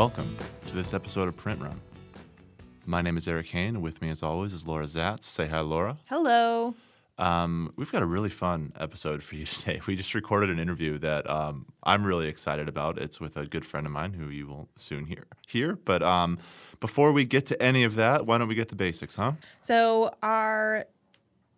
Welcome to this episode of Print Run. My name is Eric Hain, and with me as always is Laura Zatz. Say hi, Laura. Hello. We've got a really fun episode for you today. We just recorded an interview that I'm really excited about. It's with a good friend of mine who you will soon hear. But before we get to any of that, why don't we get the basics, huh? So our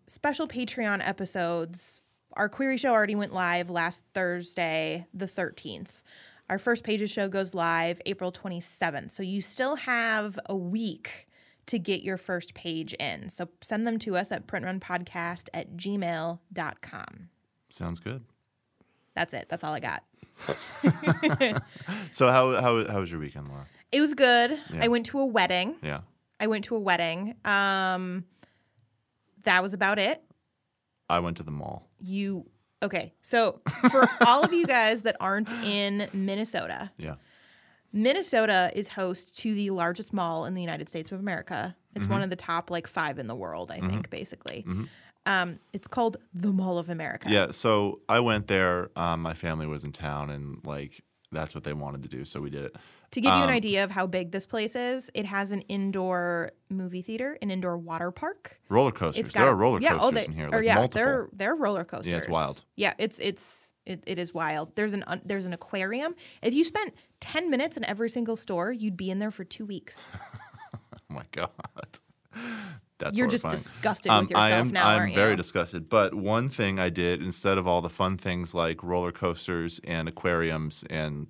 special Patreon episodes, our query show already went live last Thursday, the 13th. Our first Pages show goes live April 27th. So you still have a week to get your first page in. So send them to us at printrunpodcast@gmail.com. Sounds good. That's it. That's all I got. So how was your weekend, Laura? It was good. Yeah. I went to a wedding. Yeah. That was about it. I went to the mall. Okay, so for all of you guys that aren't in Minnesota, Minnesota is host to the largest mall in the United States of America. It's one of the top, five in the world, I think, basically. It's called the Mall of America. Yeah, so I went there. My family was in town, and, that's what they wanted to do, so we did it. To give you an idea of how big this place is, it has an indoor movie theater, an indoor water park. Roller coasters. There are roller coasters in here. Multiple. There are roller coasters. Yeah, it's wild. Yeah, it is wild. There's an aquarium. If you spent 10 minutes in every single store, you'd be in there for 2 weeks. Oh, my God. That's You're horrifying. Just disgusted with yourself now, aren't you? I'm very disgusted. But one thing I did, instead of all the fun things like roller coasters and aquariums and,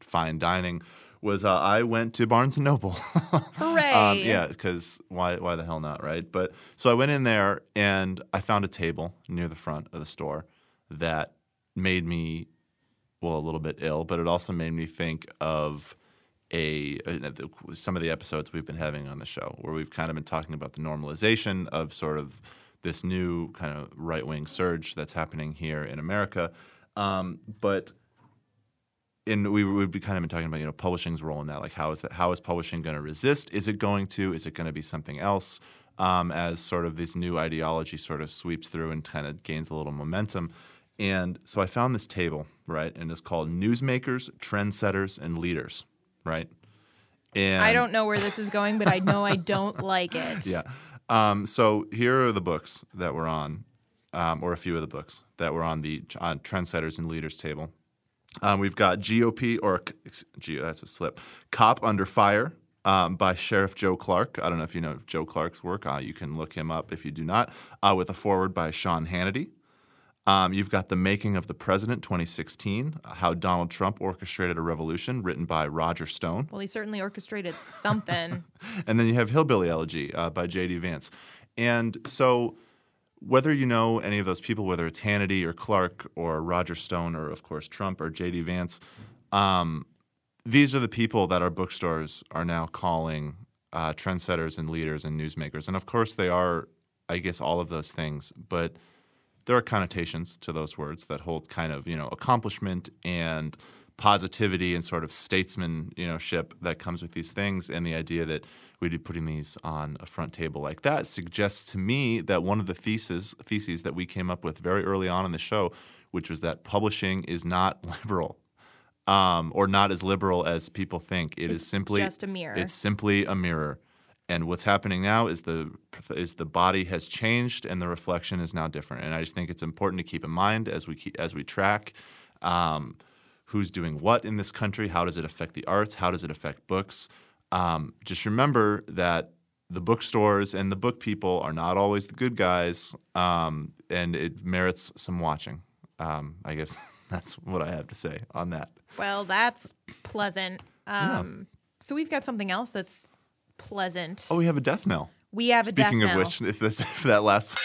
fine dining – was I went to Barnes & Noble. Hooray. Yeah, because why the hell not, right? But so I went in there, and I found a table near the front of the store that made me, a little bit ill, but it also made me think of some of the episodes we've been having on the show where we've kind of been talking about the normalization of sort of this new kind of right-wing surge that's happening here in America. And we've kind of been talking about, publishing's role in that. How is publishing going to resist? Is it going to be something else as sort of this new ideology sort of sweeps through and kind of gains a little momentum? And so I found this table, right? And it's called Newsmakers, Trendsetters, and Leaders, right? And I don't know where this is going, but I know I don't like it. Yeah. So here are the books that were on, or a few of the books that were on the Trendsetters and Leaders table. We've got GOP, that's a slip, Cop Under Fire by Sheriff Joe Clark. I don't know if you know Joe Clark's work. You can look him up if you do not, with a foreword by Sean Hannity. You've got The Making of the President, 2016, How Donald Trump Orchestrated a Revolution, written by Roger Stone. Well, he certainly orchestrated something. And then you have Hillbilly Elegy by J.D. Vance. And so whether you know any of those people, whether it's Hannity or Clark or Roger Stone or, of course, Trump or J.D. Vance, these are the people that our bookstores are now calling trendsetters and leaders and newsmakers. And, of course, they are, I guess, all of those things. But there are connotations to those words that hold kind of, accomplishment and positivity and sort of statesmanship that comes with these things. And the idea that we'd be putting these on a front table like that suggests to me that one of the theses that we came up with very early on in the show, which was that publishing is not liberal, or not as liberal as people think. It's simply just a mirror. It's simply a mirror. And what's happening now is the body has changed and the reflection is now different. And I just think it's important to keep in mind as we track. Who's doing what in this country? How does it affect the arts? How does it affect books? Just remember that the bookstores and the book people are not always the good guys, and it merits some watching. I guess that's what I have to say on that. Well, that's pleasant. Yeah. So we've got something else that's pleasant. Oh, we have a death knell. Speaking of which, if that last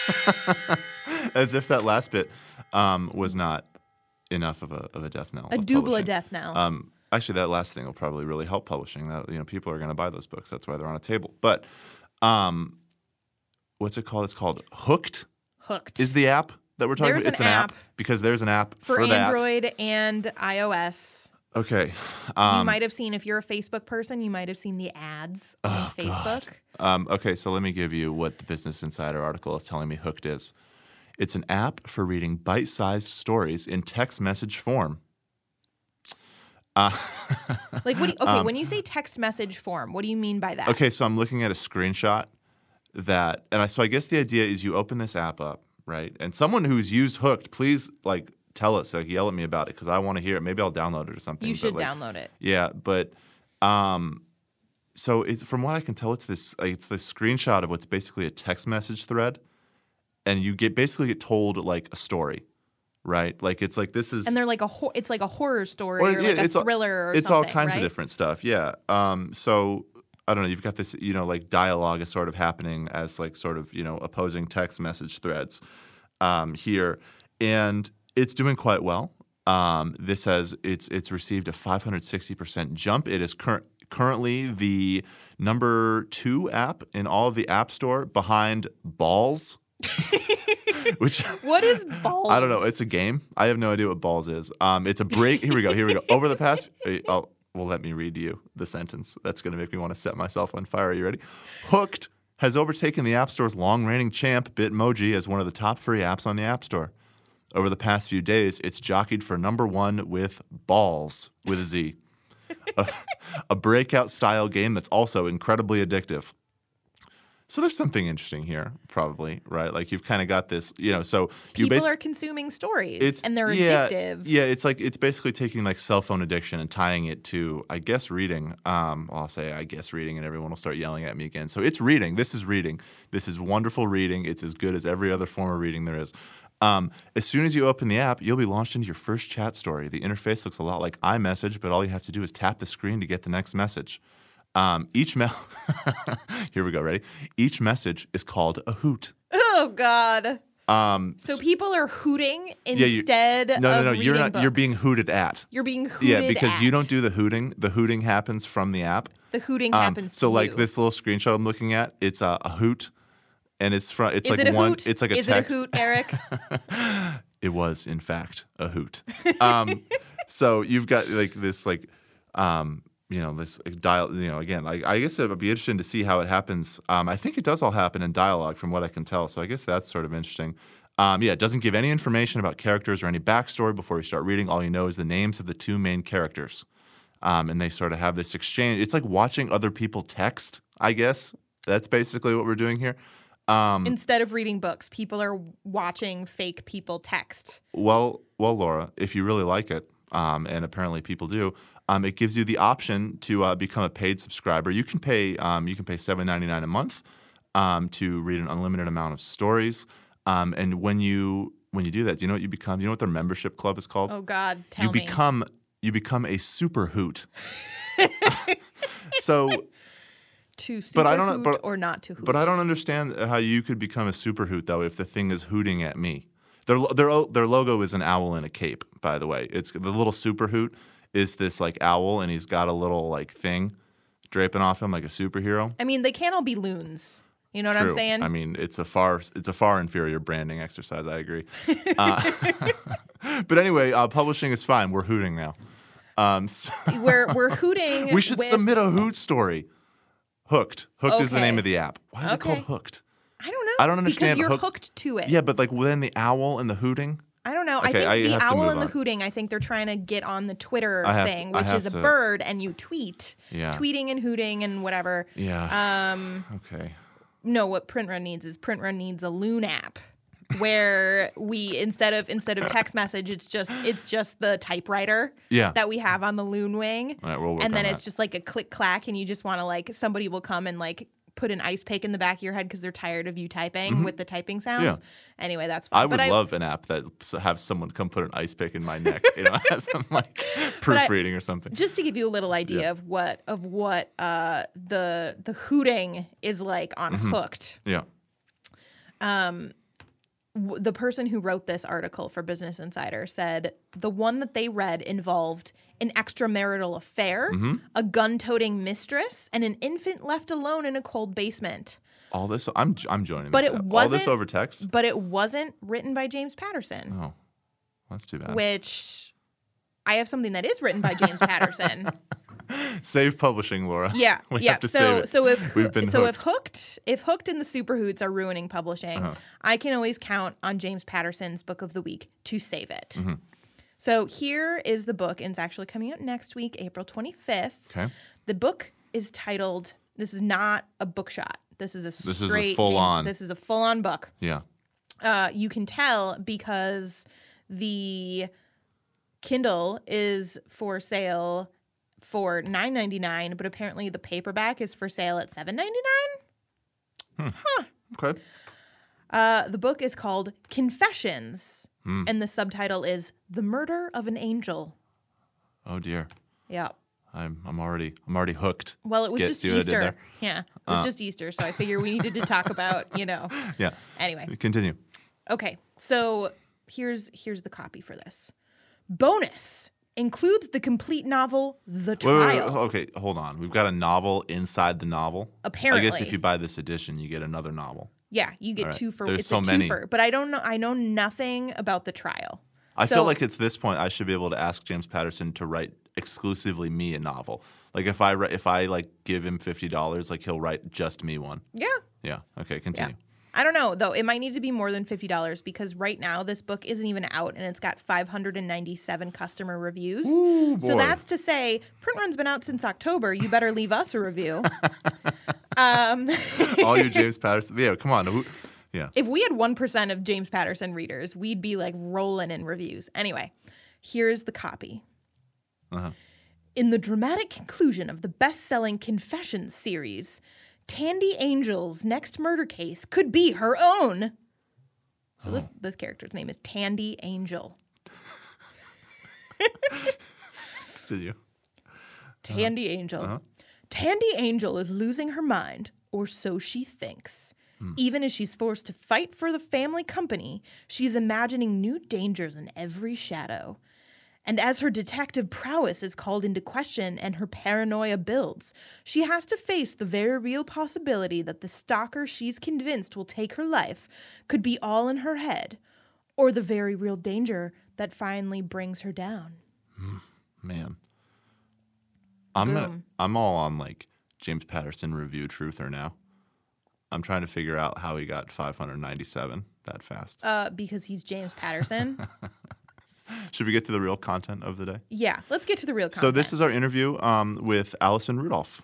bit was not enough of a death knell. A double death knell. Actually, that last thing will probably really help publishing. That people are going to buy those books. That's why they're on a table. But what's it called? It's called Hooked. Hooked is the app that we're talking about. It's an app because there's an app for that. Android and iOS. Okay. You might have seen, if you're a Facebook person, you might have seen the ads on Facebook. Okay, so let me give you what the Business Insider article is telling me Hooked is. It's an app for reading bite-sized stories in text message form. Like, what do you, okay, when you say text message form, what do you mean by that? Okay, so I'm looking at a screenshot that, and so I guess the idea is you open this app up, right? And someone who's used Hooked, please, like, tell us, like, yell at me about it because I want to hear it. Maybe I'll download it or something. You should download it. Yeah, but so it, from what I can tell, it's this screenshot of what's basically a text message thread, and you basically get told like a story. Right, like it's like this is, and they're like it's like a horror story or yeah, like a thriller. It's all kinds of different stuff. Yeah. So I don't know. You've got this, like dialogue is sort of happening as like sort of opposing text message threads here, and it's doing quite well. This has it's received a 560% jump. It is currently the number 2 app in all of the App Store behind Balls. Which, what is Balls? I don't know. It's a game. I have no idea what Balls is. It's a break. Here we go. Over the past let me read you the sentence. That's going to make me want to set myself on fire. Are you ready? Hooked has overtaken the App Store's long-reigning champ, Bitmoji, as one of the top free apps on the App Store. Over the past few days, it's jockeyed for number 1 with Balls, with a Z. a breakout-style game that's also incredibly addictive. So there's something interesting here, probably, right? Like you've kind of got this, so people are consuming stories and they're addictive. Yeah, it's like it's basically taking like cell phone addiction and tying it to, I guess, reading. I'll say I guess reading and everyone will start yelling at me again. So it's reading. This is reading. This is wonderful reading. It's as good as every other form of reading there is. As soon as you open the app, you'll be launched into your first chat story. The interface looks a lot like iMessage, but all you have to do is tap the screen to get the next message. Here we go, ready? Each message is called a hoot. Oh God! So people are hooting instead. No, you're not. Books. You're being hooted at. Yeah, because you don't do the hooting. The hooting happens from the app. The hooting happens. So like this little screenshot I'm looking at, it's a hoot, and it's from. It's is like it a one. Hoot? It's like a is text. Is it a hoot, Eric? It was in fact a hoot. So you've got like this like. This dial. Again, I guess it would be interesting to see how it happens. I think it does all happen in dialogue, from what I can tell. So I guess that's sort of interesting. It doesn't give any information about characters or any backstory before you start reading. All you know is the names of the 2 main characters, and they sort of have this exchange. It's like watching other people text. I guess that's basically what we're doing here. Instead of reading books, people are watching fake people text. Well, Laura, if you really like it, and apparently people do. It gives you the option to become a paid subscriber. You can pay $7.99 a month to read an unlimited amount of stories. And when you do that, do you know what you become? You know what their membership club is called? Oh God, tell me. You become a super hoot. So to super but I don't, hoot but, or not to hoot. But I don't understand how you could become a super hoot though if the thing is hooting at me. Their logo is an owl in a cape, by the way. It's the little super hoot. Is this like owl and he's got a little like thing draping off him like a superhero? I mean, they can't all be loons. You know what True. I'm saying? I mean, it's a far inferior branding exercise. I agree. But anyway, publishing is fine. We're hooting now. So we're hooting. We should submit a hoot story. Hooked. Hooked is the name of the app. Why is it called Hooked? I don't know. I don't understand. Because you're hooked to it. Yeah, but like within the owl and the hooting. I don't know. Okay, I think the owl and the hooting, I think they're trying to get on the Twitter thing, which is a bird, and you tweet. Yeah. Tweeting and hooting and whatever. Yeah. Okay. No, what Print Run needs is a loon app where we instead of text message, it's just the typewriter that we have on the loon wing. All right, we'll work on that. And then it's just like a click clack, and you just want to like somebody will come and like put an ice pick in the back of your head because they're tired of you typing with the typing sounds. Yeah. Anyway, that's fine. I would love an app that have someone come put an ice pick in my neck, as I'm like proofreading or something. Just to give you a little idea of what the hooting is like on Hooked. Yeah. The person who wrote this article for Business Insider said the one that they read involved an extramarital affair, a gun-toting mistress, and an infant left alone in a cold basement. All this, I'm joining. But this all this over text. But it wasn't written by James Patterson. Oh, that's too bad. Which I have something that is written by James Patterson. Save publishing, Laura. Yeah, we have to save it. If Hooked and the Superhoots are ruining publishing, I can always count on James Patterson's Book of the Week to save it. So here is the book, and it's actually coming out next week, April 25th. Okay. The book is titled, this is not a book shot. This is a full-on book. Yeah. You can tell because the Kindle is for sale for $9.99, but apparently the paperback is for sale at $7.99. Huh. Okay. The book is called Confessions, and the subtitle is The Murder of an Angel. Oh dear. Yeah. I'm already hooked. Well, it was just Easter. Yeah. It was just Easter, so I figure we needed to talk about, you know. Yeah. Anyway. Continue. Okay. So here's the copy for this. Bonus includes the complete novel, The Trial. Wait, okay, hold on. We've got a novel inside the novel. Apparently. I guess if you buy this edition, you get another novel. Yeah, you get two for. There's so many. But I don't know. I know nothing about The Trial. I feel like at this point I should be able to ask James Patterson to write exclusively me a novel. Like if I like give him $50, like he'll write just me one. Yeah. Yeah. Okay. Continue. Yeah. I don't know though. It might need to be more than $50 because right now this book isn't even out and it's got 597 customer reviews. Ooh, boy. So that's to say, Print Run's been out since October. You better leave us a review. All you James Patterson. Yeah, come on. Yeah. If we had 1% of James Patterson readers, we'd be like rolling in reviews. Anyway, here's the copy. Uh-huh. In the dramatic conclusion of the best-selling Confessions series, Tandy Angel's next murder case could be her own. So this character's name is Tandy Angel. Did you? Tandy Angel. Uh-huh. Tandy Angel is losing her mind, or so she thinks. Even as she's forced to fight for the family company, she's imagining new dangers in every shadow. And as her detective prowess is called into question and her paranoia builds, she has to face the very real possibility that the stalker she's convinced will take her life could be all in her head, or the very real danger that finally brings her down. Man. I'm all on like James Patterson review truther now. I'm trying to figure out how he got 597 that fast. Because he's James Patterson. Should we get to the real content of the day? Yeah, let's get to the real content. So this is our interview with Allison Rudolph.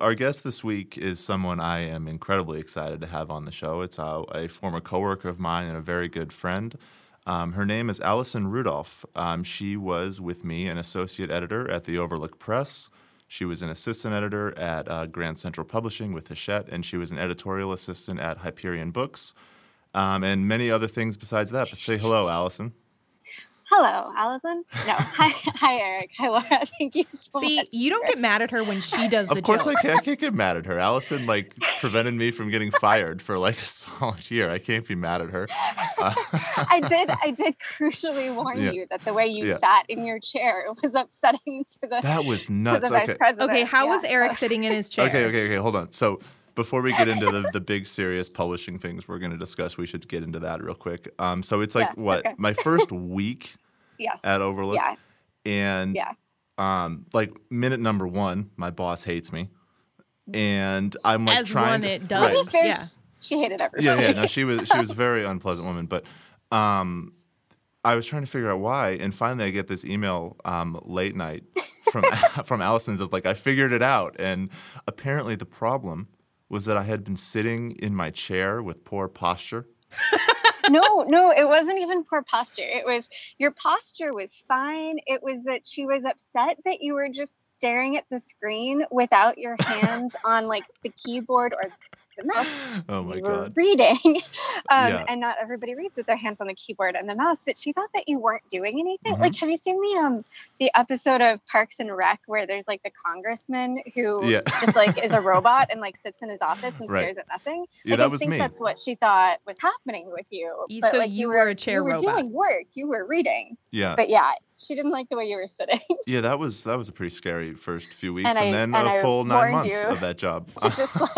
Our guest this week is someone I am incredibly excited to have on the show. It's a former coworker of mine and a very good friend. Her name is Allison Rudolph. She was with me an associate editor at the Overlook Press. She was an assistant editor at Grand Central Publishing with Hachette, and she was an editorial assistant at Hyperion Books, and many other things besides that. But say hello, Allison. Hello, Allison. No, hi, Eric. Hi, Laura. Thank you so much. See, you don't get mad at her when she does the job. Of course I can't. I can't get mad at her. Allison, like, prevented me from getting fired for, like, a solid year. I can't be mad at her. I did crucially warn you that the way you sat in your chair was upsetting to the That was nuts. To the vice president. Okay, how was Eric sitting in his chair? Okay, hold on. So before we get into the big serious publishing things we're going to discuss, we should get into that real quick. So it's like, my first week at Overlook. Yeah. And like minute number one, my boss hates me. And I'm like she hated everybody. Yeah, no, she was a very unpleasant woman. But I was trying to figure out why. And finally I get this email late night from Allison's of like, I figured it out. And apparently the problem was that I had been sitting in my chair with poor posture. No, it wasn't even poor posture. It was your posture was fine. It was that she was upset that you were just staring at the screen without your hands on like the keyboard or the mouse. Oh my God. Reading. And not everybody reads with their hands on the keyboard and the mouse, but she thought that you weren't doing anything. Mm-hmm. Like, have you seen the episode of Parks and Rec where there's like the congressman who just like is a robot and like sits in his office and stares at nothing? Yeah, like, that was me. I think that's what she thought was happening with you. But so like you were a chair robot. You were doing work. You were reading. Yeah. But she didn't like the way you were sitting. Yeah, that was a pretty scary first few weeks, and then a full 9 months of that job. To just like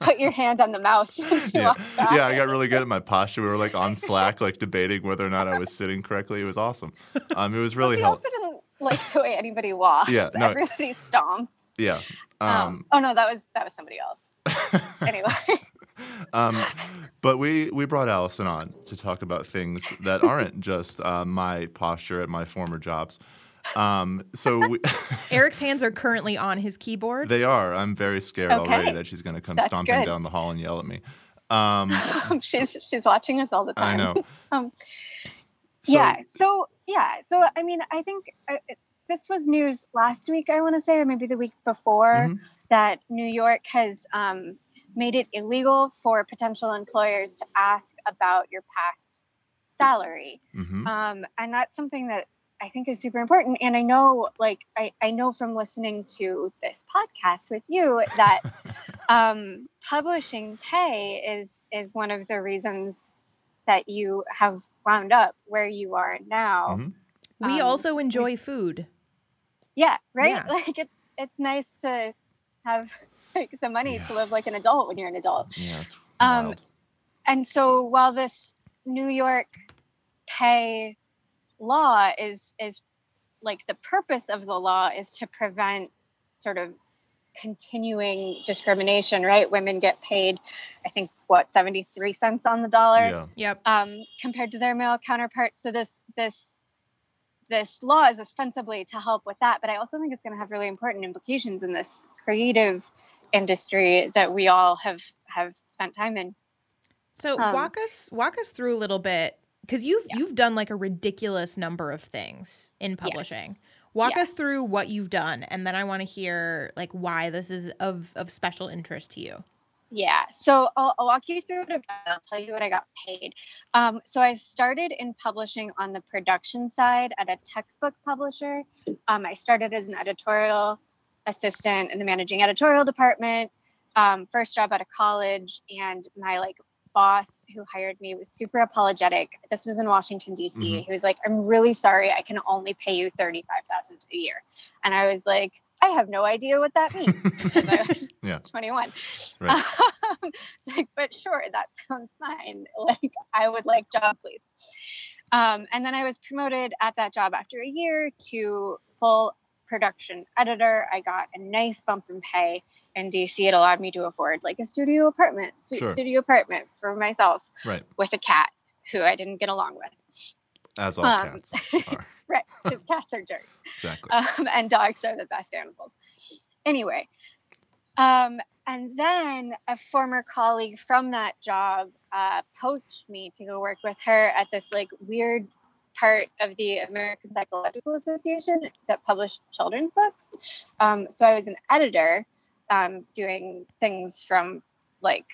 put your hand on the mouse. I got really good at my posture. We were like on Slack, like debating whether or not I was sitting correctly. It was awesome. It was really. She also didn't like the way anybody walked. Yeah, no, everybody stomped. Yeah. That was somebody else. Anyway. But we brought Allison on to talk about things that aren't just my posture at my former jobs. Eric's hands are currently on his keyboard. They are. I'm very scared already that she's going to come stomping down the hall and yell at me. She's watching us all the time. I know. So I mean, I think this was news last week, I want to say, or maybe the week before, mm-hmm. that New York has made it illegal for potential employers to ask about your past salary, mm-hmm. And that's something that I think is super important. And I know, like, I know from listening to this podcast with you that publishing pay is one of the reasons that you have wound up where you are now. Mm-hmm. We also enjoy food. Yeah, right? Yeah. Like, it's nice to have, like, the money to live like an adult when you're an adult. Yeah, it's wild. And so while this New York pay law is like, the purpose of the law is to prevent sort of continuing discrimination, right? Women get paid, I think, 73 cents on the dollar, compared to their male counterparts. So this law is ostensibly to help with that, but I also think it's going to have really important implications in this creative industry that we all have spent time in. So walk us through a little bit, because you've done like a ridiculous number of things in publishing. Yes. Walk us through what you've done, and then I want to hear like why this is of special interest to you. Yeah, so I'll walk you through it a bit. I'll tell you what I got paid. So I started in publishing on the production side at a textbook publisher. I started as an editorial assistant in the managing editorial department. First job out of college, and my boss who hired me was super apologetic. This was in Washington, D.C. Mm-hmm. He was like, "I'm really sorry, I can only pay you $35,000 a year." And I was like, I have no idea what that means. Because I was 21. Right. But sure, that sounds fine. Like, I would like job, please. And then I was promoted at that job after a year to full production editor. I got a nice bump in pay. In DC, it allowed me to afford like a studio apartment for myself, right, with a cat who I didn't get along with. As all cats are. Right, because cats are jerks. Exactly. And dogs are the best animals. Anyway, and then a former colleague from that job poached me to go work with her at this like weird part of the American Psychological Association that published children's books. So I was an editor. Doing things from like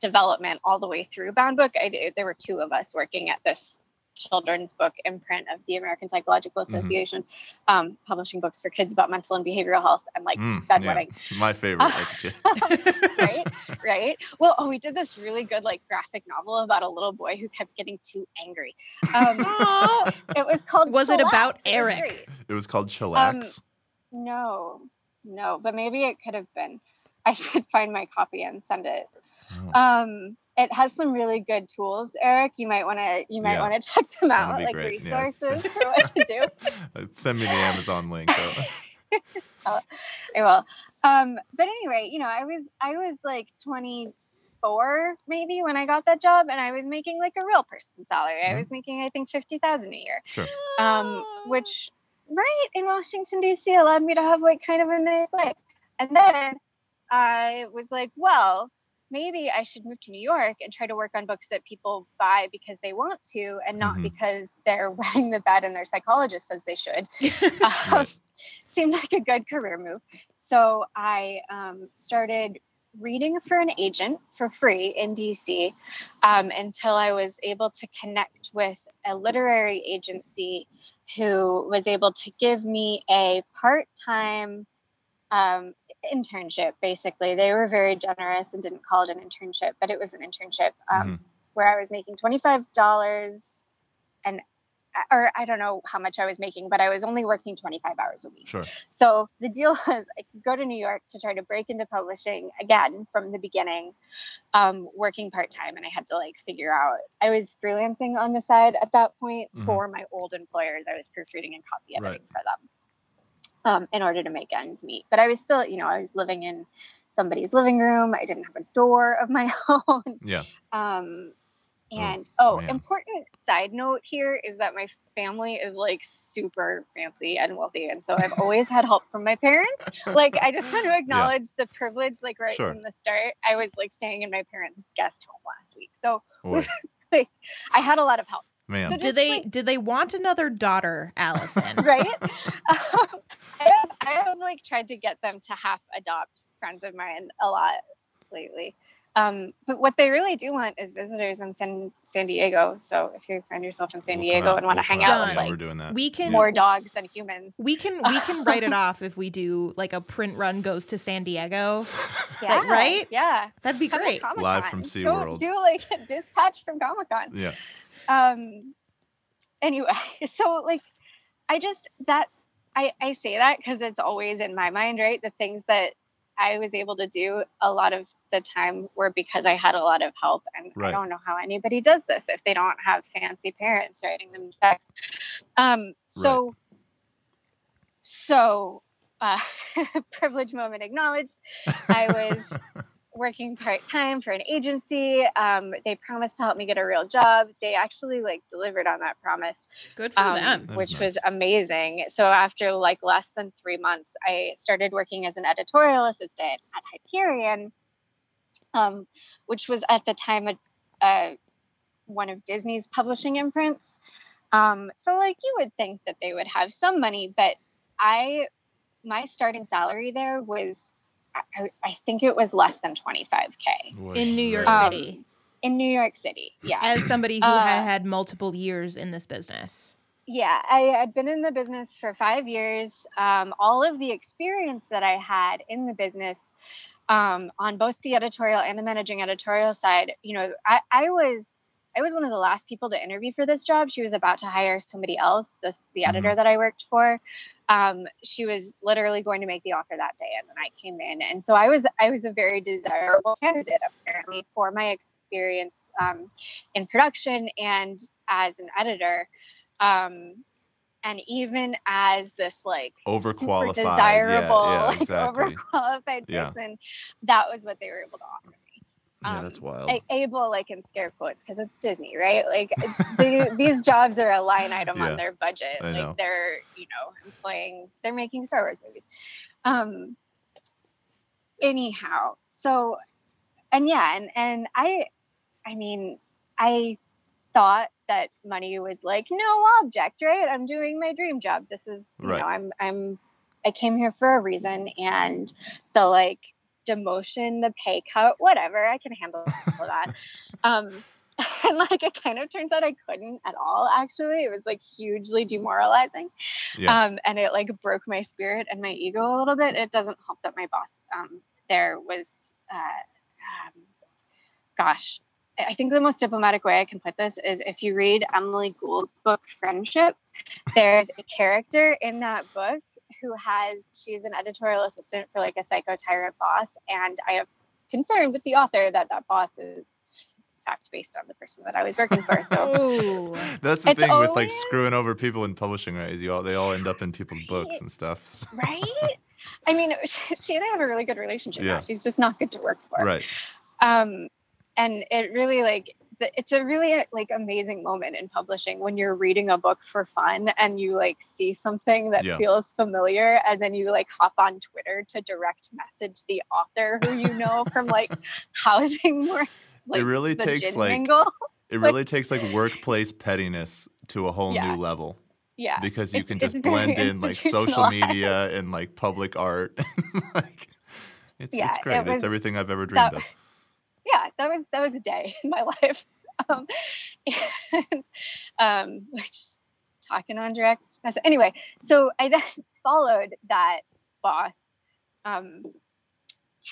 development all the way through bound book. There were two of us working at this children's book imprint of the American Psychological Association, mm-hmm. Publishing books for kids about mental and behavioral health and like bedwetting. Yeah. My favorite as a kid. Right. Well, we did this really good like graphic novel about a little boy who kept getting too angry. It was called. Was Chillax? It about Eric? It was called Chillax. No, but maybe it could have been. I should find my copy and send it. Oh. It has some really good tools, Eric. You might want to check them out, like great. Resources for what to do. Send me the Amazon link. I will. But anyway, I was like 24 maybe when I got that job, and I was making like a real person's salary. Mm-hmm. I was making, I think, $50,000 a year. Sure. Which. Right in Washington, D.C. allowed me to have like kind of a nice life. And then I was like, well, maybe I should move to New York and try to work on books that people buy because they want to and not mm-hmm. because they're wetting the bed and their psychologist says they should. Seemed like a good career move. So I started reading for an agent for free in D.C. Until I was able to connect with a literary agency who was able to give me a part-time internship, basically. They were very generous and didn't call it an internship, but it was an internship mm-hmm. where I was making $25 or I don't know how much I was making, but I was only working 25 hours a week. Sure. So the deal was I could go to New York to try to break into publishing again from the beginning, working part-time, and I had to figure out. I was freelancing on the side at that point mm-hmm. for my old employers. I was proofreading and copy editing for them in order to make ends meet. But I was still, I was living in somebody's living room. I didn't have a door of my own. Yeah. And important side note here is that my family is like super fancy and wealthy. And so I've always had help from my parents. Like, I just want to acknowledge the privilege, like right from the start. I was like staying in my parents' guest home last week. So like, I had a lot of help. Man. So did they want another daughter, Allison? Right? I have like tried to get them to half adopt friends of mine a lot lately. But what they really do want is visitors in San Diego. So if you find yourself in San Diego and want to hang out, we're doing that. We can more dogs than humans. We can write it off if we do like a print run goes to San Diego. Yeah, like, right? Yeah, that'd be great. Live from SeaWorld. Do like a dispatch from Comic-Con. Yeah. Anyway, so like, I say that because it's always in my mind, right? The things that I was able to do a lot of the time were because I had a lot of help, and I don't know how anybody does this if they don't have fancy parents writing them checks. So, privilege moment acknowledged. I was working part-time for an agency. They promised to help me get a real job. They actually like delivered on that promise. Good for them. Which was amazing. So after like less than 3 months, I started working as an editorial assistant at Hyperion, which was at the time one of Disney's publishing imprints. So like you would think that they would have some money, but my starting salary there was I think it was less than $25,000 in New York City. In New York City, yeah. As somebody who had multiple years in this business. Yeah, I had been in the business for 5 years. All of the experience that I had in the business, on both the editorial and the managing editorial side, you know, I was one of the last people to interview for this job. She was about to hire somebody else, the editor that I worked for. She was literally going to make the offer that day, and then I came in. And so I was a very desirable candidate, apparently, for my experience in production and as an editor. And even as this like overqualified, super desirable, exactly. Overqualified person, that was what they were able to offer. Yeah, that's wild. Able, like in scare quotes, because it's Disney, right? Like these jobs are a line item on their budget. Like they're, you know, they're making Star Wars movies. Anyhow, so, and yeah, and I mean, I thought that money was like no object, right? I'm doing my dream job. This is, you know, I came here for a reason, and the like. Demotion, the pay cut, whatever. I can handle that. And like, it kind of turns out I couldn't at all, actually. It was like hugely demoralizing. Yeah. And it like broke my spirit and my ego a little bit. It doesn't help that my boss there was, I think the most diplomatic way I can put this is if you read Emily Gould's book, Friendship, there's a character in that book who she's an editorial assistant for like a psycho tyrant boss. And I have confirmed with the author that boss is in fact based on the person that I was working for. So that's the thing with like screwing over people in publishing, right? Is they all end up in people's books and stuff. So. Right. I mean, she and I have a really good relationship now. She's just not good to work for. Right. And it really like, it's a really like amazing moment in publishing when you're reading a book for fun and you like see something that feels familiar, and then you like hop on Twitter to direct message the author who you know from like housing work. Like, it really takes like workplace pettiness to a whole new level. Yeah, because you can just blend in like social media and like public art. Like it's great. It's everything I've ever dreamed of. Yeah, that was a day in my life. Just talking on direct message. Anyway, so I then followed that boss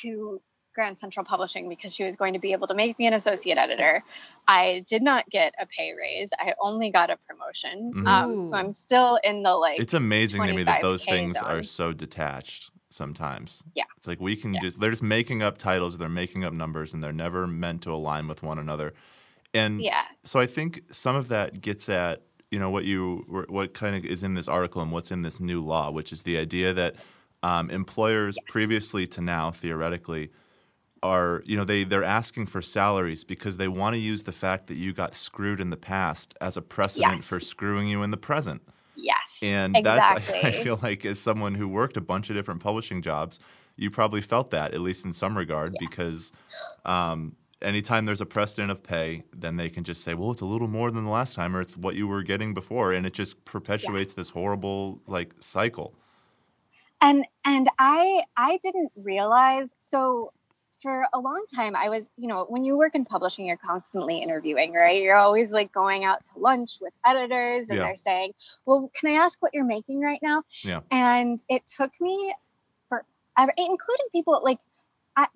to Grand Central Publishing because she was going to be able to make me an associate editor. I did not get a pay raise. I only got a promotion. So I'm still in the like. It's amazing to me that those things are so detached. Sometimes it's like we can just they're just making up titles, they're making up numbers, and they're never meant to align with one another. And so I think some of that gets at, you know, what kind of is in this article and what's in this new law, which is the idea that Employers yes. previously to now, theoretically, are, you know, they're asking for salaries because they want to use the fact that you got screwed in the past as a precedent yes. for screwing you in the present. Yes, and exactly. That's, I feel like, as someone who worked a bunch of different publishing jobs, you probably felt that, at least in some regard, yes. because anytime there's a precedent of pay, then they can just say, well, it's a little more than the last time, or it's what you were getting before, and it just perpetuates yes. this horrible, like, cycle. And I didn't realize, so for a long time, I was, you know, when you work in publishing, you're constantly interviewing, right? You're always like going out to lunch with editors and yeah. they're saying, well, can I ask what you're making right now? Yeah. And it took me forever, including people like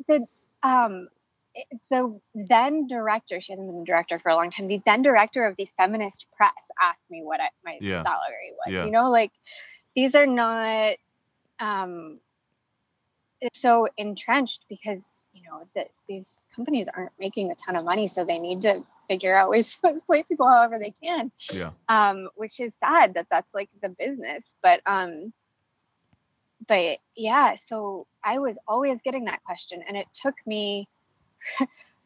the then director, she hasn't been a director for a long time, the then director of the feminist press asked me what my yeah. salary was, yeah. you know, like these are not, it's so entrenched because, you know, that these companies aren't making a ton of money, so they need to figure out ways to exploit people however they can. Yeah. Which is sad that that's like the business, but yeah, so I was always getting that question, and it took me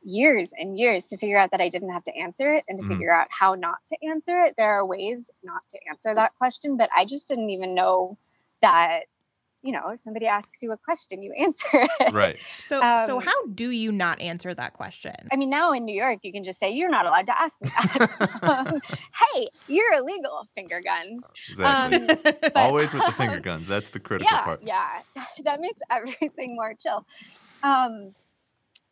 years and years to figure out that I didn't have to answer it and to figure out how not to answer it. There are ways not to answer that question, but I just didn't even know that, you know, if somebody asks you a question, you answer it. Right. So how do you not answer that question? I mean, now in New York, you can just say, you're not allowed to ask me that. Hey, you're illegal, finger guns. Exactly. But, always with the finger guns. That's the critical part. Yeah. That makes everything more chill.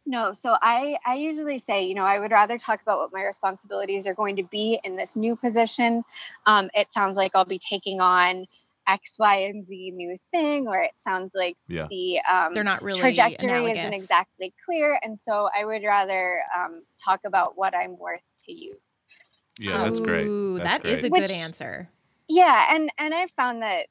No, so I usually say, you know, I would rather talk about what my responsibilities are going to be in this new position. It sounds like I'll be taking on X, Y, and Z new thing, or it sounds like yeah. the they're not really trajectory analogous. Isn't exactly clear. And so I would rather talk about what I'm worth to you. Yeah, that's great. That is a good answer. Yeah, and I found that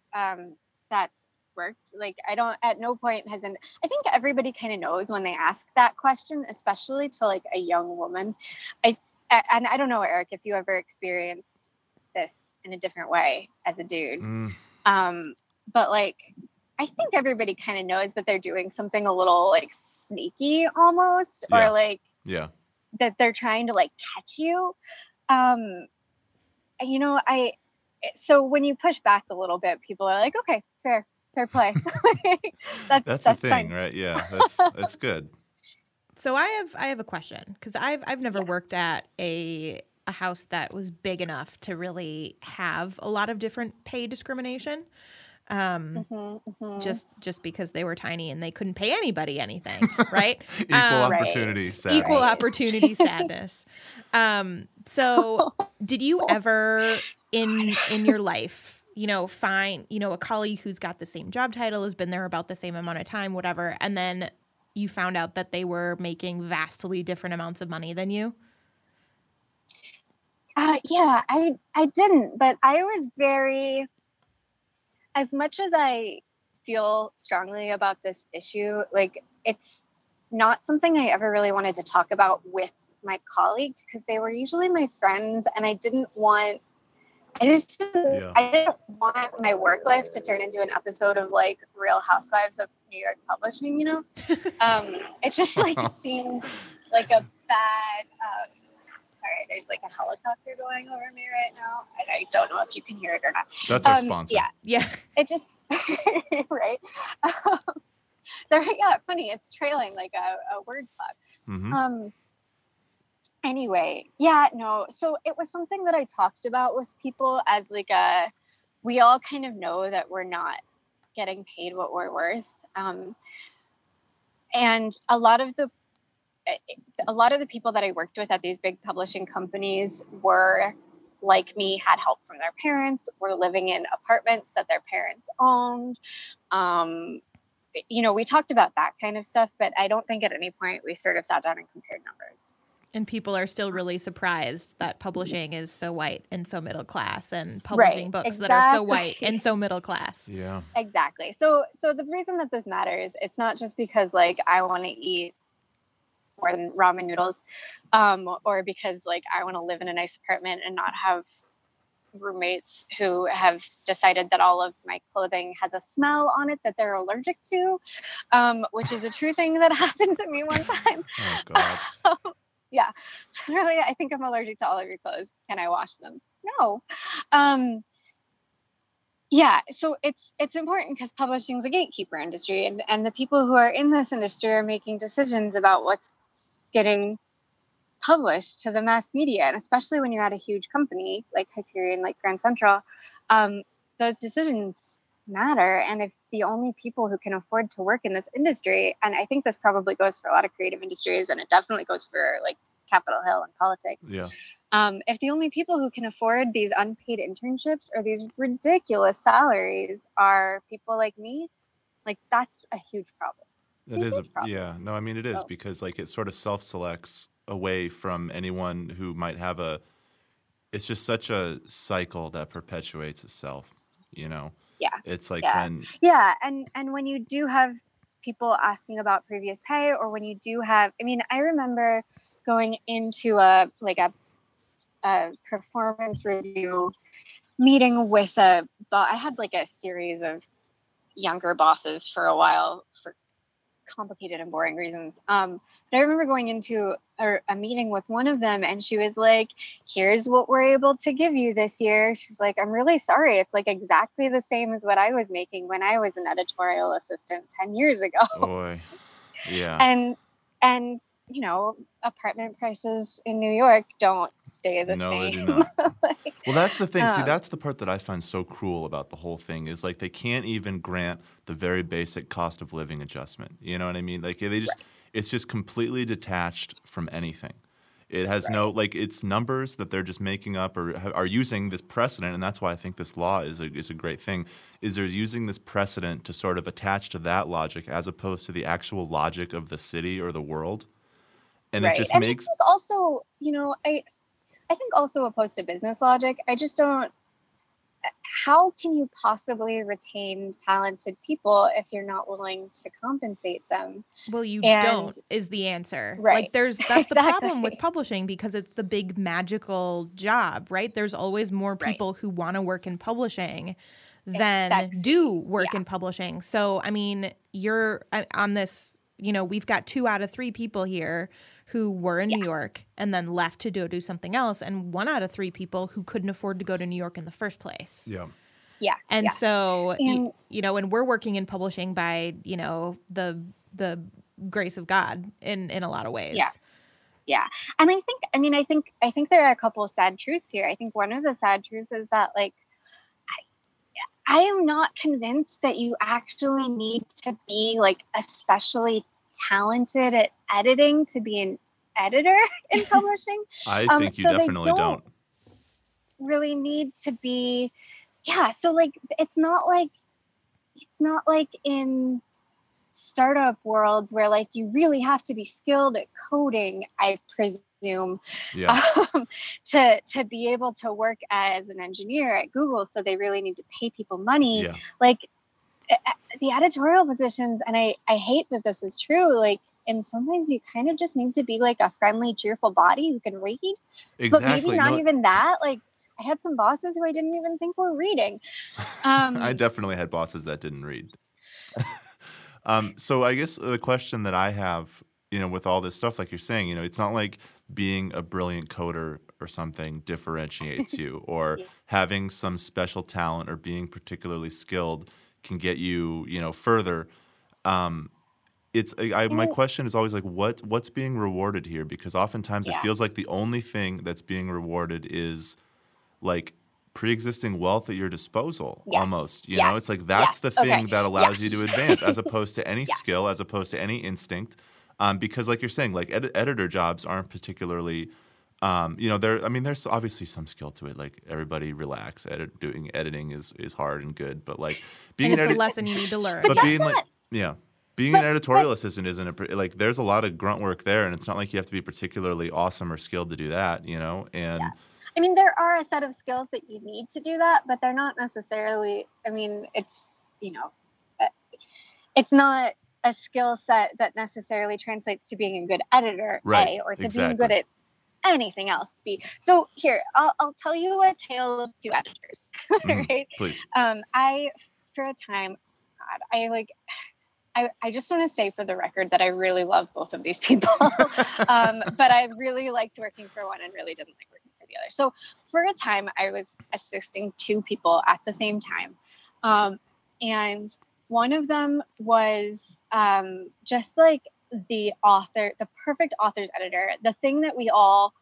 that's worked. Like, I don't, at no point has been, I think everybody kind of knows when they ask that question, especially to like a young woman. I don't know, Eric, if you ever experienced this in a different way as a dude. But like, I think everybody kind of knows that they're doing something a little like sneaky almost, yeah. or like, yeah, that they're trying to like catch you. You know, so when you push back a little bit, people are like, okay, fair play. that's the thing, fine. Right? Yeah. That's good. So I have a question. 'Cause I've never yeah. worked at a house that was big enough to really have a lot of different pay discrimination, just because they were tiny and they couldn't pay anybody anything, right? Equal opportunity right. sadness. Equal opportunity sadness. So did you ever in your life, you know, find, you know, a colleague who's got the same job title, has been there about the same amount of time, whatever, and then you found out that they were making vastly different amounts of money than you? Yeah, I didn't, but I was very, as much as I feel strongly about this issue, like it's not something I ever really wanted to talk about with my colleagues because they were usually my friends, and I didn't want my work life to turn into an episode of like Real Housewives of New York Publishing, you know? It just like seemed like a bad, sorry, there's like a helicopter going over me right now, and I don't know if you can hear it or not. That's our sponsor. Yeah. It just right. Funny. It's trailing like a word cloud. Mm-hmm. Anyway, yeah, no. So it was something that I talked about with people as like we all kind of know that we're not getting paid what we're worth, and a lot of the people that I worked with at these big publishing companies were like me, had help from their parents, were living in apartments that their parents owned. You know, we talked about that kind of stuff, but I don't think at any point we sort of sat down and compared numbers. And people are still really surprised that publishing is so white and so middle class, and publishing right, books exactly. that are so white and so middle class. Yeah, exactly. So the reason that this matters, it's not just because like I want to eat more than ramen noodles, or because like I want to live in a nice apartment and not have roommates who have decided that all of my clothing has a smell on it that they're allergic to, which is a true thing that happened to me one time. Oh, God. Yeah, really, I think I'm allergic to all of your clothes. Can I wash them? No. Yeah, so it's important because publishing is a gatekeeper industry, and the people who are in this industry are making decisions about what's getting published to the mass media, and especially when you're at a huge company like Hyperion, like Grand Central, those decisions matter. And if the only people who can afford to work in this industry, and I think this probably goes for a lot of creative industries, and it definitely goes for like Capitol Hill and politics. Yeah. If the only people who can afford these unpaid internships or these ridiculous salaries are people like me, like that's a huge problem. It is a huge problem. Yeah. No, I mean it is because like it sort of self-selects away from anyone who might have a. It's just such a cycle that perpetuates itself, you know. Yeah. It's like when. Yeah, and when you do have people asking about previous pay, or when you do have, I mean, I remember going into a performance review meeting with I had like a series of younger bosses for a while for complicated and boring reasons. But I remember going into a meeting with one of them, and she was like, here's what we're able to give you this year. She's like, I'm really sorry. It's like exactly the same as what I was making when I was an editorial assistant 10 years ago. Boy. Yeah. And you know, apartment prices in New York don't stay the same. No, they do not. Well, that's the thing. See, that's the part that I find so cruel about the whole thing is like they can't even grant the very basic cost of living adjustment. You know what I mean? Like they just, it's just completely detached from anything. It has no, like it's numbers that they're just making up or are using this precedent. And that's why I think this law is a great thing, is they're using this precedent to sort of attach to that logic as opposed to the actual logic of the city or the world. And it just makes also, you know, I think also opposed to business logic. I just don't. How can you possibly retain talented people if you're not willing to compensate them? Well, you don't is the answer. Right. Like that's exactly. The problem with publishing because it's the big magical job, right? There's always more people who want to work in publishing than do work in publishing. So, I mean, you're on this. You know, we've got 2 out of 3 people here who were in New York and then left to do something else, and 1 out of 3 people who couldn't afford to go to New York in the first place. Yeah. Yeah. And so, you know, and we're working in publishing by, you know, the grace of God in a lot of ways. Yeah. Yeah. And I think there are a couple of sad truths here. I think one of the sad truths is that, like, I am not convinced that you actually need to be like especially talented at editing to be an editor in publishing. I think you so definitely don't really need to be. Yeah. So like, it's not like in startup worlds where like you really have to be skilled at coding, I presume, to be able to work as an engineer at Google. So they really need to pay people money. Yeah. Like the editorial positions, and I hate that this is true, like in some ways you kind of just need to be like a friendly, cheerful body who can read. Exactly. But maybe not even that. Like I had some bosses who I didn't even think were reading. I definitely had bosses that didn't read. So I guess the question that I have, you know, with all this stuff, like you're saying, you know, it's not like being a brilliant coder or something differentiates you or having some special talent or being particularly skilled can get you, you know, further. My question is always like, what's being rewarded here? Because oftentimes it feels like the only thing that's being rewarded is like pre-existing wealth at your disposal almost, you know, it's like, that's the thing that allows you to advance as opposed to any skill, as opposed to any instinct. Because like you're saying, like editor jobs aren't particularly, you know, there's obviously some skill to it. Like everybody relax, doing editing is hard and good, but like being a lesson you need to learn, but being like, an editorial assistant isn't there's a lot of grunt work there, and it's not like you have to be particularly awesome or skilled to do that, you know? And I mean, there are a set of skills that you need to do that, but they're not necessarily, I mean, it's, you know, it's not a skill set that necessarily translates to being a good editor, or to being good at anything else be. So here, I'll tell you a tale of two editors. Right? Please. For a time, I just want to say for the record that I really love both of these people, but I really liked working for one and really didn't like working for the other. So for a time, I was assisting two people at the same time. And one of them was just like the author, the perfect author's editor, the thing that we all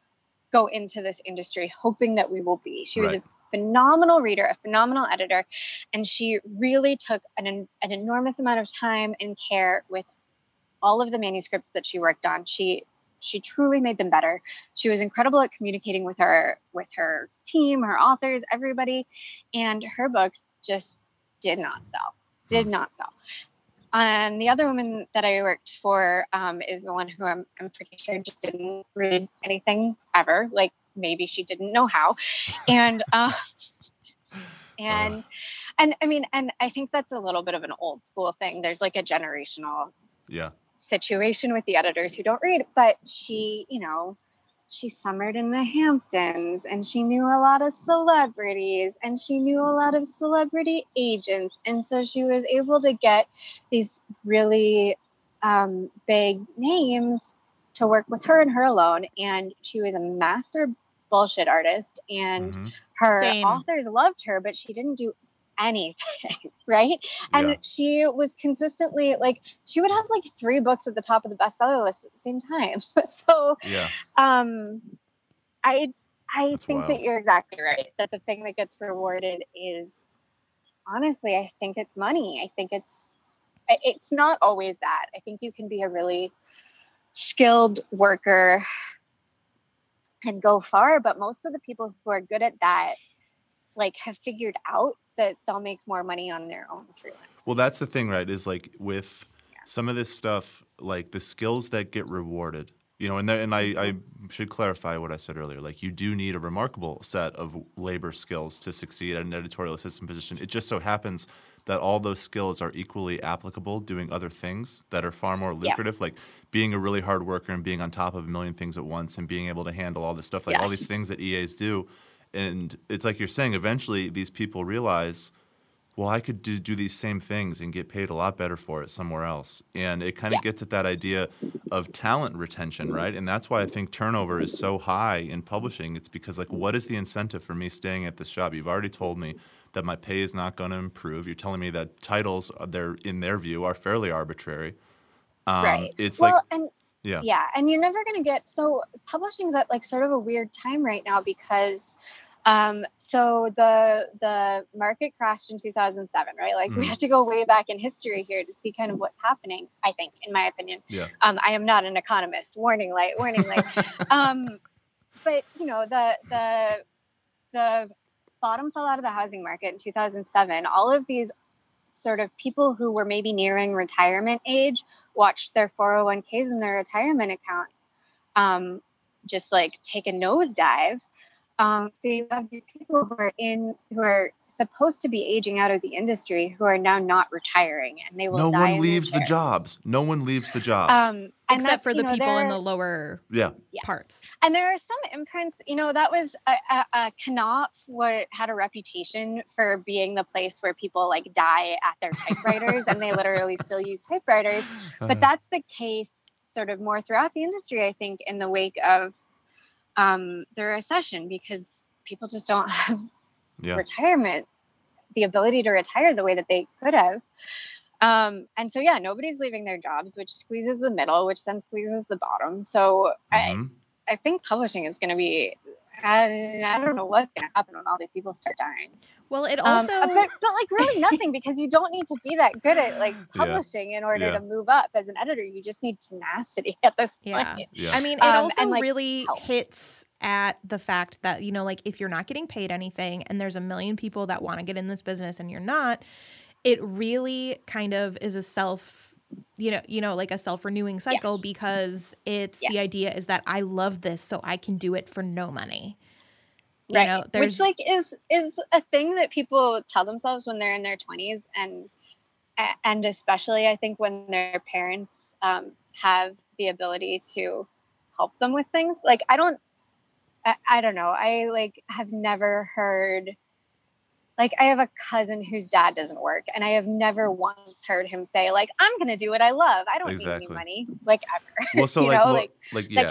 go into this industry hoping that we will be. She was a phenomenal reader, a phenomenal editor, and she really took an enormous amount of time and care with all of the manuscripts that she worked on. She truly made them better. She was incredible at communicating with her team, her authors, everybody, and her books just did not sell. And the other woman that I worked for is the one who I'm pretty sure just didn't read anything ever. Like, maybe she didn't know how. And I mean, and I think that's a little bit of an old school thing. There's like a generational situation with the editors who don't read, but she, you know, she summered in the Hamptons and she knew a lot of celebrities and she knew a lot of celebrity agents. And so she was able to get these really big names to work with her and her alone. And she was a master bullshit artist, and her authors loved her, but she didn't do anything. Right. And she was consistently like, she would have like three books at the top of the bestseller list at the same time. So, I That's think wild. That you're exactly right. That the thing that gets rewarded is, honestly, I think it's money. I think it's not always that. I think you can be a really skilled worker and go far, but most of the people who are good at that, like, have figured out that they'll make more money on their own freelance. Well, that's the thing, right? Is like with some of this stuff, like the skills that get rewarded, you know, and I should clarify what I said earlier. Like, you do need a remarkable set of labor skills to succeed at an editorial assistant position. It just so happens that all those skills are equally applicable doing other things that are far more lucrative, like being a really hard worker and being on top of a million things at once and being able to handle all this stuff, like all these things that EAs do. And it's like you're saying, eventually these people realize, well, I could do these same things and get paid a lot better for it somewhere else. And it kind of gets at that idea of talent retention, right? And that's why I think turnover is so high in publishing. It's because, like, what is the incentive for me staying at this job? You've already told me that my pay is not going to improve. You're telling me that titles, in their view, are fairly arbitrary. Right. It's and you're never going to get. So publishing's at like sort of a weird time right now because, so the market crashed in 2007, right? Like we have to go way back in history here to see kind of what's happening. I think, in my opinion, I am not an economist. Warning light. But you know, the bottom fell out of the housing market in 2007. All of these sort of people who were maybe nearing retirement age watched their 401ks and their retirement accounts just like take a nosedive. So you have these people who are supposed to be aging out of the industry who are now not retiring, and they will die. No one leaves the jobs. Except for the people in the lower parts. And there are some imprints, you know, that was Knopf had a reputation for being the place where people like die at their typewriters and they literally still use typewriters. But that's the case sort of more throughout the industry, I think, in the wake of the recession, because people just don't have retirement, the ability to retire the way that they could have. And so, nobody's leaving their jobs, which squeezes the middle, which then squeezes the bottom. So I think publishing is going to be, I don't know what's going to happen when all these people start dying. Well, it also... but like really nothing, because you don't need to be that good at like publishing in order to move up as an editor. You just need tenacity at this point. Yeah. I mean, it also really hits at the fact that, you know, like if you're not getting paid anything and there's a million people that want to get in this business and you're not, it really kind of is a like a self-renewing cycle because it's the idea is that I love this, so I can do it for no money. Right. You know, which like is a thing that people tell themselves when they're in their 20s, and especially I think when their parents have the ability to help them with things. Like I don't I don't know. I like have never heard, like I have a cousin whose dad doesn't work and I have never once heard him say like, I'm going to do what I love. I don't need any money like ever. Well, so that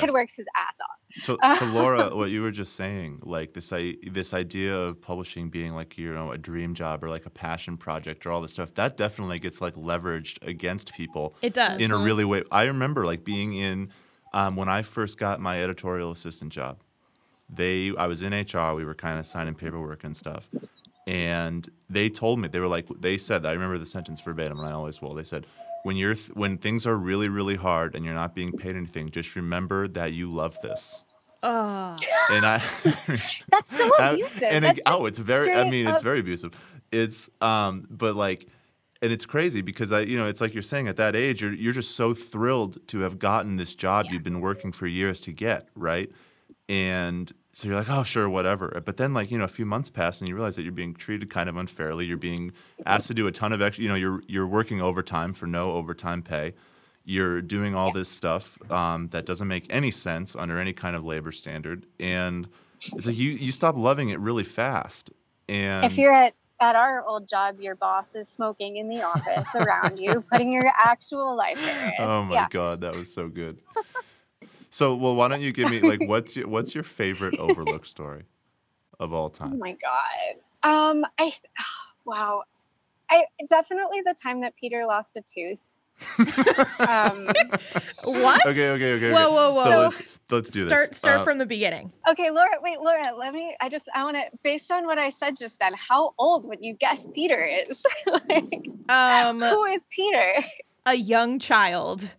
kid works his ass off. To Laura, what you were just saying, like this idea of publishing being like, you know, a dream job or like a passion project or all this stuff, that definitely gets like leveraged against people. It does. In a really way. I remember like being in, when I first got my editorial assistant job, I was in HR, we were kind of signing paperwork and stuff. And they told me, they said, I remember the sentence verbatim and I always will, they said, when things are really, really hard and you're not being paid anything, just remember that you love this. Oh. And that's so abusive. It's very abusive. It's but like, and it's crazy because I, you know, it's like you're saying at that age, you're just so thrilled to have gotten this job you've been working for years to get, right? And so you're like, oh, sure, whatever. But then, like, you know, a few months pass and you realize that you're being treated kind of unfairly. You're being asked to do a ton of extra. You know, you're working overtime for no overtime pay. You're doing all this stuff that doesn't make any sense under any kind of labor standard. And it's like you stop loving it really fast. And if you're at our old job, your boss is smoking in the office around you, putting your actual life at risk. Oh, my God. That was so good. So, well, why don't you give me, like, what's your favorite Overlook story of all time? Oh, my God. Wow. I definitely the time that Peter lost a tooth. What? Okay. Whoa. So let's do this. Start from the beginning. Okay, Laura, I want to, based on what I said just then, how old would you guess Peter is? Who is Peter? A young child.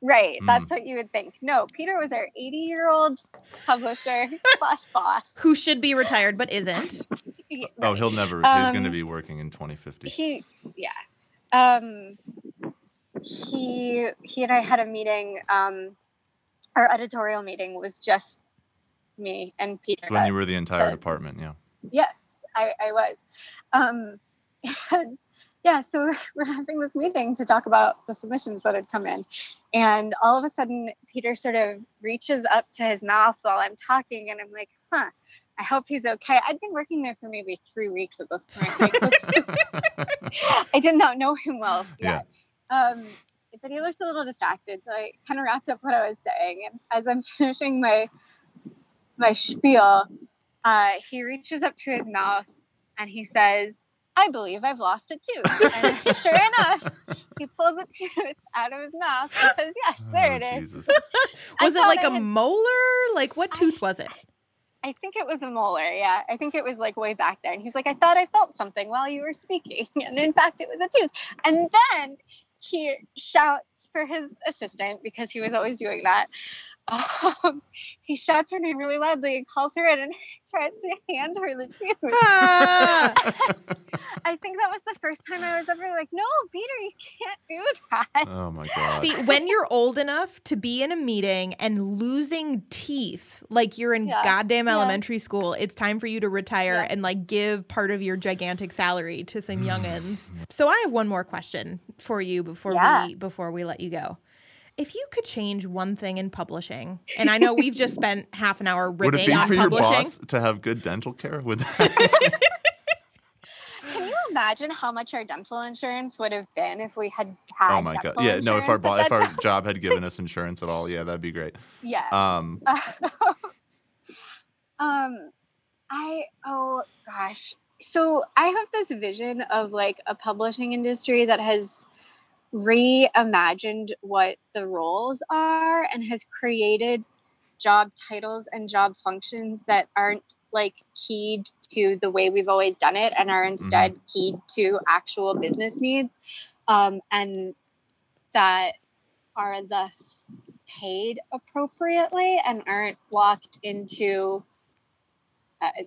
Right, that's what you would think. No, Peter was our 80-year-old publisher slash boss. Who should be retired but isn't. Right. Oh, he'll never retire. He's going to be working in 2050. He and I had a meeting. Our editorial meeting was just me and Peter. When you were the entire department, yeah. Yes, I was. And... yeah, so we're having this meeting to talk about the submissions that had come in. And all of a sudden, Peter sort of reaches up to his mouth while I'm talking. And I'm like, I hope he's okay. I'd been working there for maybe 3 weeks at this point. I did not know him well yet. Yeah. But he looked a little distracted. So I kind of wrapped up what I was saying. And as I'm finishing my spiel, he reaches up to his mouth and he says, I believe I've lost a tooth. And sure enough, he pulls a tooth out of his mouth and says, yes, there it is. Jesus. Was it like a molar? Like what tooth was it? I think it was a molar, yeah. I think it was like way back there. And he's like, I thought I felt something while you were speaking. And in fact, it was a tooth. And then he shouts for his assistant because he was always doing that. He shouts her name really loudly and calls her in and tries to hand her the tooth. I think that was the first time I was ever like, no, Peter, you can't do that. Oh, my God. See, when you're old enough to be in a meeting and losing teeth, like you're in goddamn elementary school, it's time for you to retire and like give part of your gigantic salary to some youngins. So I have one more question for you before we let you go. If you could change one thing in publishing, and I know we've just spent half an hour ripping on publishing. Would it be for your boss to have good dental care? Can you imagine how much our dental insurance would have been if we had had dental insurance? Yeah, no, if our job had given us insurance at all, yeah, that'd be great. Yeah. So I have this vision of like a publishing industry that has reimagined what the roles are and has created job titles and job functions that aren't like keyed to the way we've always done it and are instead keyed to actual business needs and that are thus paid appropriately and aren't locked into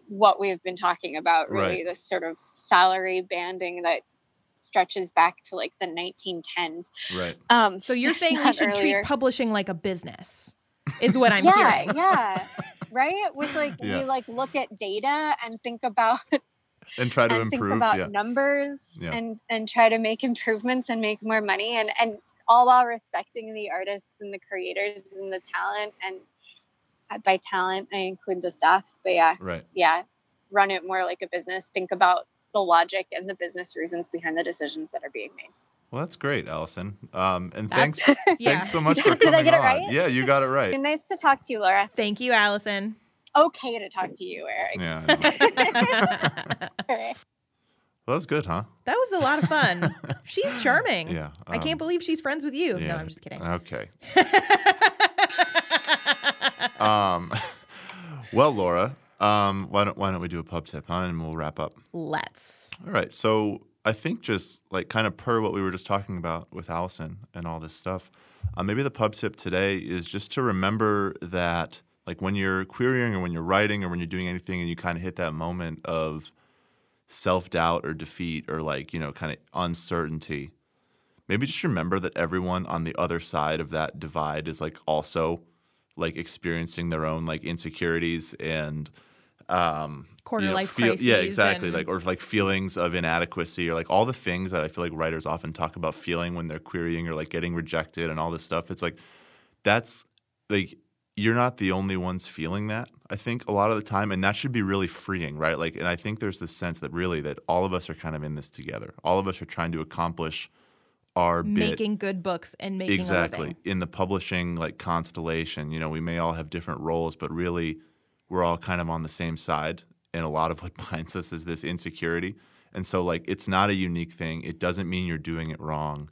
what we've been talking about really, right. This sort of salary banding that stretches back to like the 1910s. Right. So you're saying we should treat publishing like a business is what I'm hearing. Yeah. Right. With like, we like look at data and think about and try to improve numbers and try to make improvements and make more money and all while respecting the artists and the creators and the talent and by talent, I include the stuff, but yeah, right. Yeah. Run it more like a business. Think about the logic and the business reasons behind the decisions that are being made. Well, that's great, Allison. And thanks so much for coming on. Did I get it right? Yeah, you got it right. Nice to talk to you, Laura. Thank you, Allison. Okay to talk to you, Eric. Yeah. All right. Well, that was good, huh? That was a lot of fun. She's charming. Yeah. I can't believe she's friends with you. Yeah. No, I'm just kidding. Okay. Well, Laura, why don't we do a pub tip, huh? And we'll wrap up. Let's. All right. So I think just like kind of per what we were just talking about with Allison and all this stuff, maybe the pub tip today is just to remember that like when you're querying or when you're writing or when you're doing anything and you kind of hit that moment of self-doubt or defeat or like, you know, kind of uncertainty, maybe just remember that everyone on the other side of that divide is like also like experiencing their own like insecurities and quarter-life crises. Yeah, exactly. And... Or feelings of inadequacy or like all the things that I feel like writers often talk about feeling when they're querying or like getting rejected and all this stuff. It's like that's like you're not the only ones feeling that, I think, a lot of the time. And that should be really freeing, right? Like, and I think there's this sense that really that all of us are kind of in this together. All of us are trying to accomplish our bit. Making good books and making a living. In the publishing, like, constellation. You know, we may all have different roles, but really we're all kind of on the same side. And a lot of what binds us is this insecurity. And so, like, it's not a unique thing. It doesn't mean you're doing it wrong.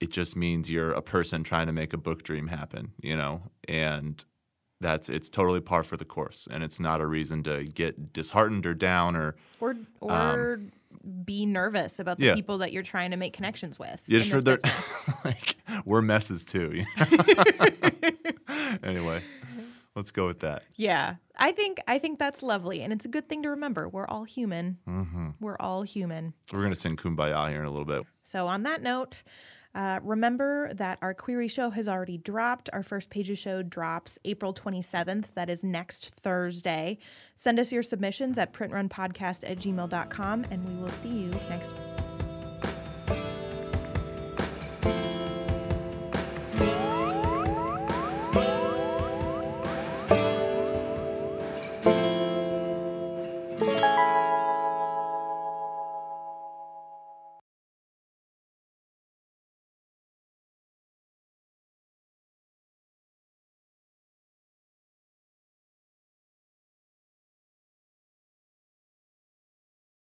It just means you're a person trying to make a book dream happen, you know, and it's totally par for the course, and it's not a reason to get disheartened or down or be nervous about the people that you're trying to make connections with. Yeah, sure. Like, we're messes too. You know? Anyway, let's go with that. Yeah, I think that's lovely, and it's a good thing to remember. We're all human. Mm-hmm. We're all human. We're gonna sing Kumbaya here in a little bit. So on that note. Remember that our query show has already dropped. Our first pages show drops April 27th. That is next Thursday. Send us your submissions at printrunpodcast@gmail.com, and we will see you next week.